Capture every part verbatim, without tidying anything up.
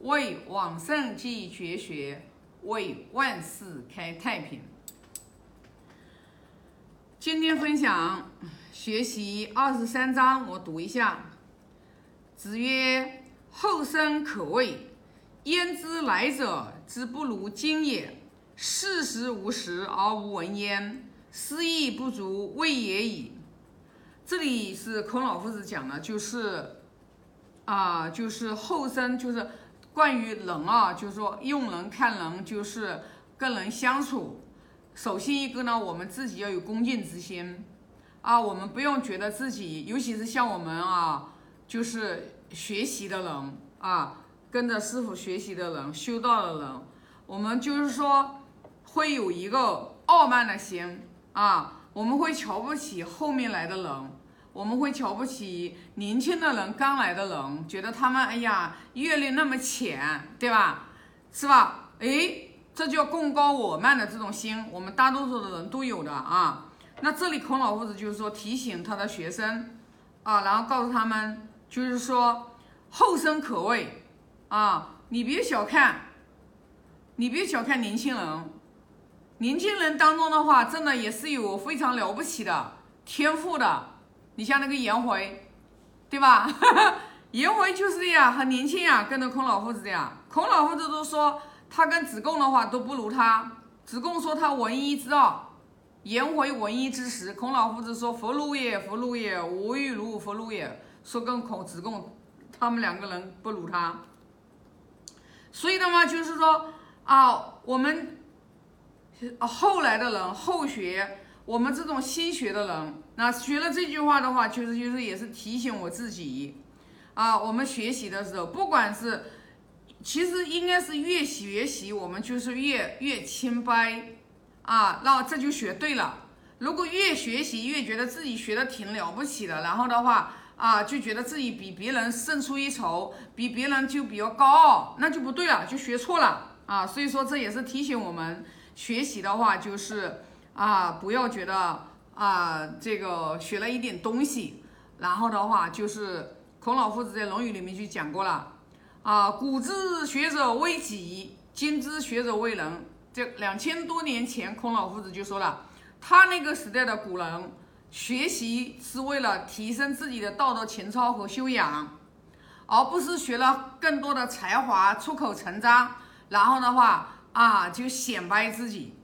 为往圣继绝学，为万世开太平。今天分享学习二十三章，我读一下。子曰：后生可畏，焉知来者之不如今也？是时无识而无闻焉，斯亦不足畏也已。这里是孔老夫子讲的，就是啊、呃，就是后生，就是关于人啊，就是说用人看人，就是跟人相处。首先一个呢，我们自己要有恭敬之心啊，我们不用觉得自己，尤其是像我们啊，就是学习的人啊，跟着师傅学习的人、修道的人，我们就是说会有一个傲慢的心啊，我们会瞧不起后面来的人。我们会瞧不起年轻的人，刚来的人，觉得他们哎呀阅历那么浅，对吧？是吧？哎，这叫共高我慢的这种心，我们大多数的人都有的啊。那这里孔老夫子就是说提醒他的学生啊，然后告诉他们，就是说后生可畏啊，你别小看，你别小看年轻人，年轻人当中的话，真的也是有非常了不起的天赋的。你像那个颜回，对吧？颜回就是这样，很年轻呀、啊，跟着孔老夫子这样。孔老夫子都说他跟子贡的话都不如他。子贡说他闻一之傲，颜回闻一之实。孔老夫子说弗如也，弗如也，吾欲如弗如也。说跟孔子贡他们两个人不如他。所以的话就是说啊，我们后来的人，后学。我们这种新学的人，那学了这句话的话，就是就是也是提醒我自己啊，我们学习的时候，不管是其实应该是越学习，我们就是越越清白啊，那这就学对了。如果越学习越觉得自己学的挺了不起的，然后的话啊，就觉得自己比别人胜出一筹，比别人就比较高傲，那就不对了，就学错了啊。所以说这也是提醒我们学习的话，就是。啊，不要觉得啊，这个学了一点东西，然后的话就是孔老夫子在《论语》里面就讲过了啊，古之学者为己，今之学者为人。这两千多年前，孔老夫子就说了，他那个时代的古人学习是为了提升自己的道德情操和修养，而不是学了更多的才华出口成章，然后的话啊就显摆自己。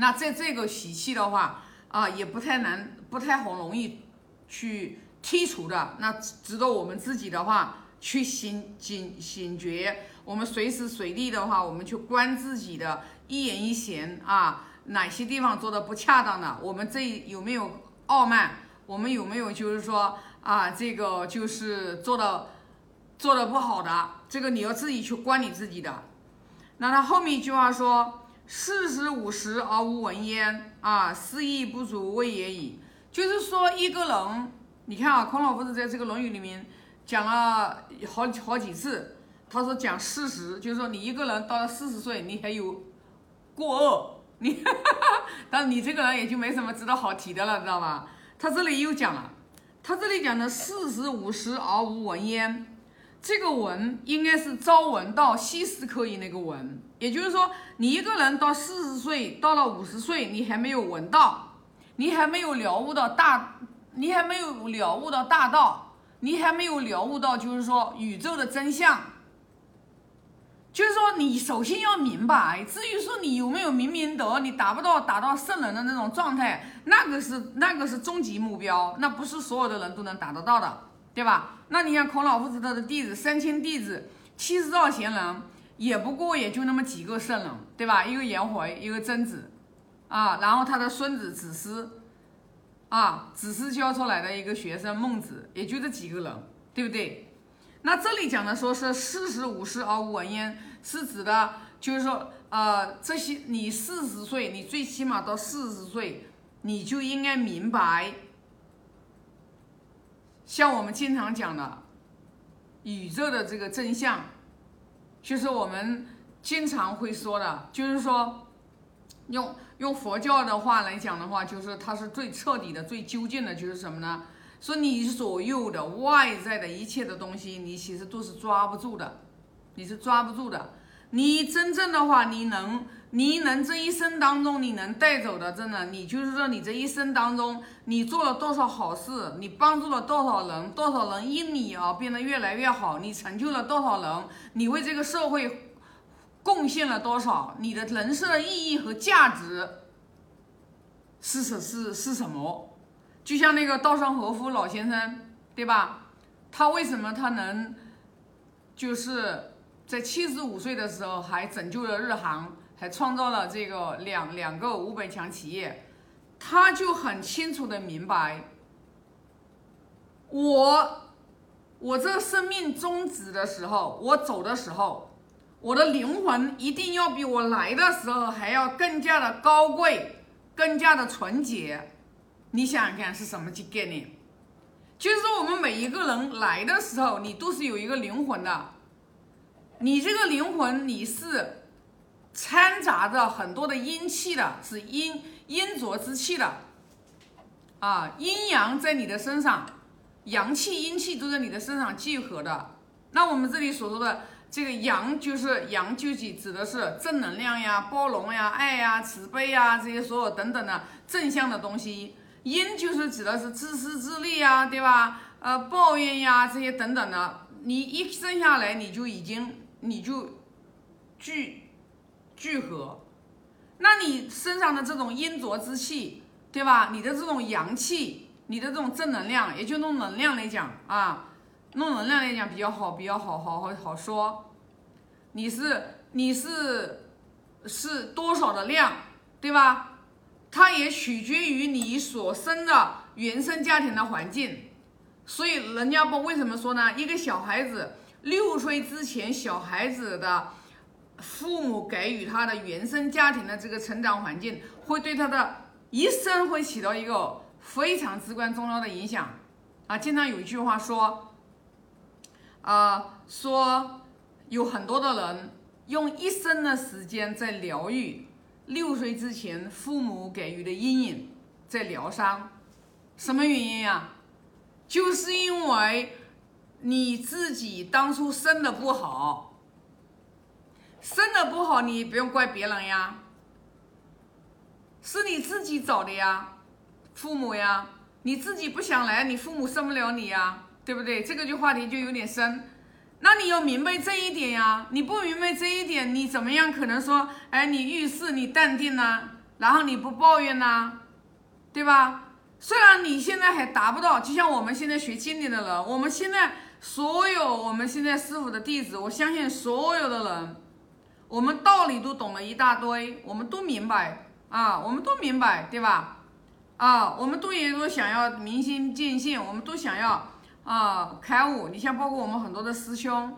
那在这个习气的话啊，也不太难，不太好容易去剔除的。那值得我们自己的话去醒警醒觉，我们随时随地的话，我们去观自己的一言一行啊，哪些地方做的不恰当的，我们这有没有傲慢，我们有没有就是说啊，这个就是做的做的不好的，这个你要自己去观你自己的。那他后面一句话说。四十五十而无闻焉啊，斯亦不足畏也已。就是说一个人，你看啊，孔老夫子在这个《论语》里面讲了好好几次，他说讲事实，就是说你一个人到了四十岁，你还有过恶，你但是你这个人也就没什么值得好提的了，知道吧？他这里又讲了，他这里讲的四十五十而无闻焉，这个闻应该是朝闻道夕死可矣那个闻。也就是说，你一个人到四十岁，到了五十岁，你还没有闻道，你还没有了悟到大，你还没有了悟到大道，你还没有了悟到，就是说宇宙的真相。就是说，你首先要明白，至于说你有没有明明德，你达不到达到圣人的那种状态，那个是那个是终极目标，那不是所有的人都能达得到的，对吧？那你像孔老夫子他的弟子三千弟子，七十二贤人。也不过也就那么几个圣人，对吧？一个颜回，一个曾子，啊，然后他的孙子子思，啊，子思教出来的一个学生孟子，也就这几个人，对不对？那这里讲的说是四十五十而无闻焉，是指的，就是说，呃，这些你四十岁，你最起码到四十岁，你就应该明白，像我们经常讲的，宇宙的这个真相。就是我们经常会说的，就是说用用佛教的话来讲的话，就是它是最彻底的、最究竟的，就是什么呢？说你所有的外在的一切的东西，你其实都是抓不住的，你是抓不住的。你真正的话，你能你能这一生当中你能带走的，真的，你就是说你这一生当中你做了多少好事，你帮助了多少人，多少人因你啊变得越来越好，你成就了多少人，你为这个社会贡献了多少，你的人生的意义和价值是是是是什么？就像那个稻盛和夫老先生，对吧？他为什么他能就是在七十五岁的时候还拯救了日航，还创造了这个两两个五百强企业，他就很清楚的明白，我我这生命终止的时候，我走的时候，我的灵魂一定要比我来的时候还要更加的高贵，更加的纯洁。你想想看是什么概念？就是说我们每一个人来的时候，你都是有一个灵魂的，你这个灵魂你是掺杂着很多的阴气的，是阴阴浊之气的啊，阴阳在你的身上，阳气阴气都在你的身上聚合的。那我们这里所说的这个阳，就是阳就指的是正能量呀、包容呀、爱呀、慈悲呀，这些所有等等的正向的东西。阴就是指的是自私自利呀，对吧？呃，抱怨呀这些等等的，你一生下来你就已经你就聚。聚合，那你身上的这种阴浊之气，对吧？你的这种阳气，你的这种正能量，也就弄能量来讲啊，弄能量来讲比较好，比较好好好好说。你是你是是多少的量，对吧？它也取决于你所生的原生家庭的环境。所以人家不为什么说呢？一个小孩子六岁之前，小孩子的父母给予他的原生家庭的这个成长环境，会对他的一生会起到一个非常至关重要的影响啊！经常有一句话说，呃，说有很多的人用一生的时间在疗愈六岁之前父母给予的阴影，在疗伤。什么原因呀？就是因为你自己当初生的不好。生的不好，你不用怪别人呀，是你自己找的呀，父母呀，你自己不想来，你父母生不了你呀，对不对？这个就话题就有点深，那你要明白这一点呀，你不明白这一点，你怎么样可能说，哎，你遇事你淡定呢、啊，然后你不抱怨呢、啊，对吧？虽然你现在还达不到，就像我们现在学经典的人，我们现在所有我们现在师父的弟子，我相信所有的人。我们道理都懂了一大堆，我们都明白啊，我们都明白，对吧？啊，我们都也都想要明心见性，我们都想要啊开悟。你像包括我们很多的师兄，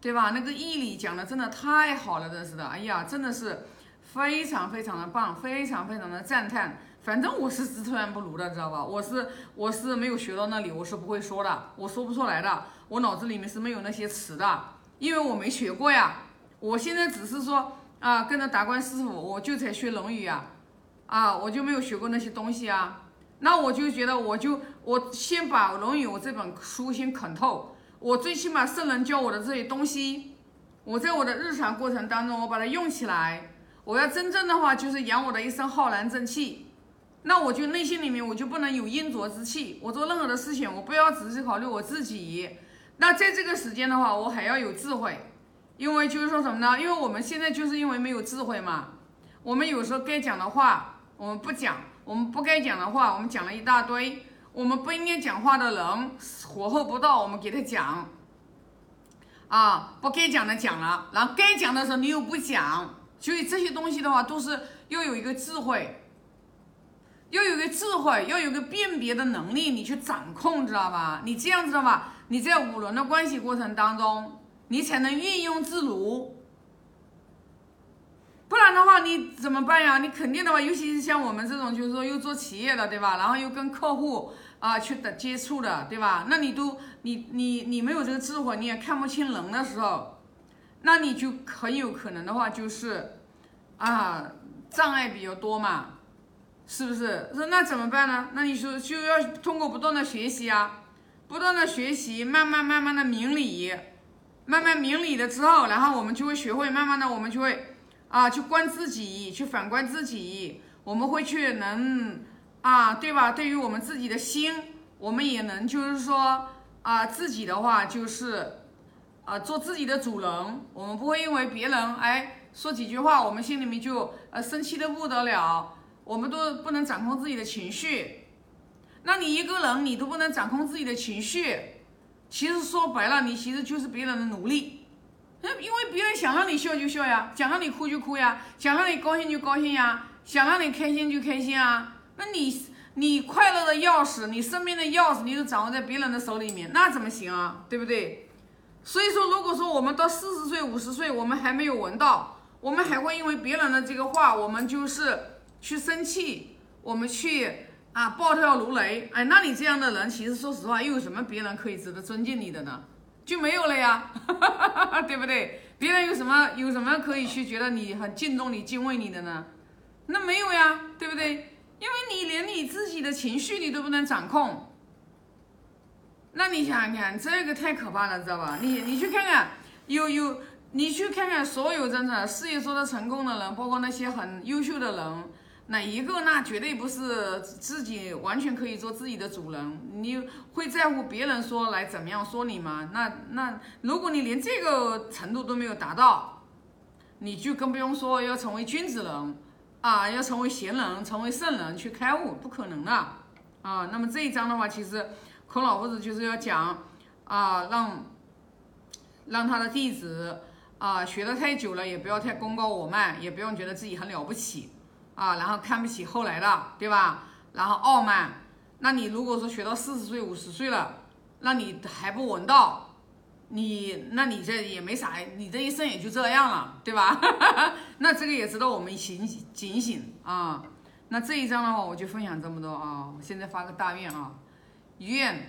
对吧？那个义理讲的真的太好了，真是的，哎呀，真的是非常非常的棒，非常非常的赞叹。反正我是自叹不如的，知道吧？我是我是没有学到那里，我是不会说的，我说不出来的，我脑子里面是没有那些词的，因为我没学过呀。我现在只是说啊，跟着达观师傅，我就才学《论语》啊，啊，我就没有学过那些东西啊。那我就觉得，我就我先把《论语》我这本书先啃透，我最起码圣人教我的这些东西，我在我的日常过程当中，我把它用起来。我要真正的话，就是养我的一身浩然正气。那我就内心里面，我就不能有阴浊之气。我做任何的事情，我不要只是考虑我自己。那在这个时间的话，我还要有智慧。因为就是说什么呢？因为我们现在就是因为没有智慧嘛，我们有时候该讲的话我们不讲，我们不该讲的话我们讲了一大堆，我们不应该讲话的人火候不到我们给他讲啊，不该讲的讲了，然后该讲的时候你又不讲，所以这些东西的话都是要有一个智慧，要有一个智慧，要有一个辨别的能力，你去掌控，知道吧？你这样知道吧？你在五轮的关系过程当中你才能运用自如，不然的话你怎么办呀？你肯定的话，尤其是像我们这种，就是说又做企业的，对吧？然后又跟客户啊、呃、去的接触的，对吧？那你都你你你没有这个智慧，你也看不清人的时候，那你就很有可能的话就是啊、呃、障碍比较多嘛，是不是？说那怎么办呢？那你说就要通过不断的学习啊，不断的学习，慢慢慢慢的明理。慢慢明理了之后，然后我们就会学会，慢慢的我们就会啊去观自己，去反观自己，我们会去能啊，对吧？对于我们自己的心，我们也能就是说啊，自己的话就是啊做自己的主人，我们不会因为别人哎说几句话，我们心里面就呃生气的不得了，我们都不能掌控自己的情绪。那你一个人你都不能掌控自己的情绪，其实说白了，你其实就是别人的奴隶。因为别人想让你笑就笑呀，想让你哭就哭呀，想让你高兴就高兴呀，想让你开心就开心啊。那你你快乐的钥匙，你生命的钥匙，你都掌握在别人的手里面，那怎么行啊？对不对？所以说，如果说我们到四十岁、五十岁，我们还没有闻到，我们还会因为别人的这个话，我们就是去生气，我们去啊暴跳如雷，哎，那你这样的人，其实说实话，又有什么别人可以值得尊敬你的呢？就没有了呀，对不对？别人有什么有什么可以去觉得你很敬重你、敬畏你的呢？那没有呀，对不对？因为你连你自己的情绪你都不能掌控，那你想想，这个太可怕了，知道吧？你你去看看，有有你去看看，所有真的事业做得成功的人，包括那些很优秀的人，哪一个那绝对不是自己完全可以做自己的主人？你会在乎别人说来怎么样说你吗？那那如果你连这个程度都没有达到，你就更不用说要成为君子人。啊，要成为贤人，成为圣人，去开悟，不可能的啊。那么这一章的话，其实孔老夫子就是要讲啊，让让他的弟子啊学得太久了，也不要太功高我慢，也不用觉得自己很了不起啊，然后看不起后来的，对吧？然后傲慢。那你如果说学到四十岁、五十岁了，那你还不闻道，你那你这也没啥，你这一生也就这样了，对吧？那这个也值得我们警警醒啊。那这一章的话，我就分享这么多啊。我现在发个大愿啊，愿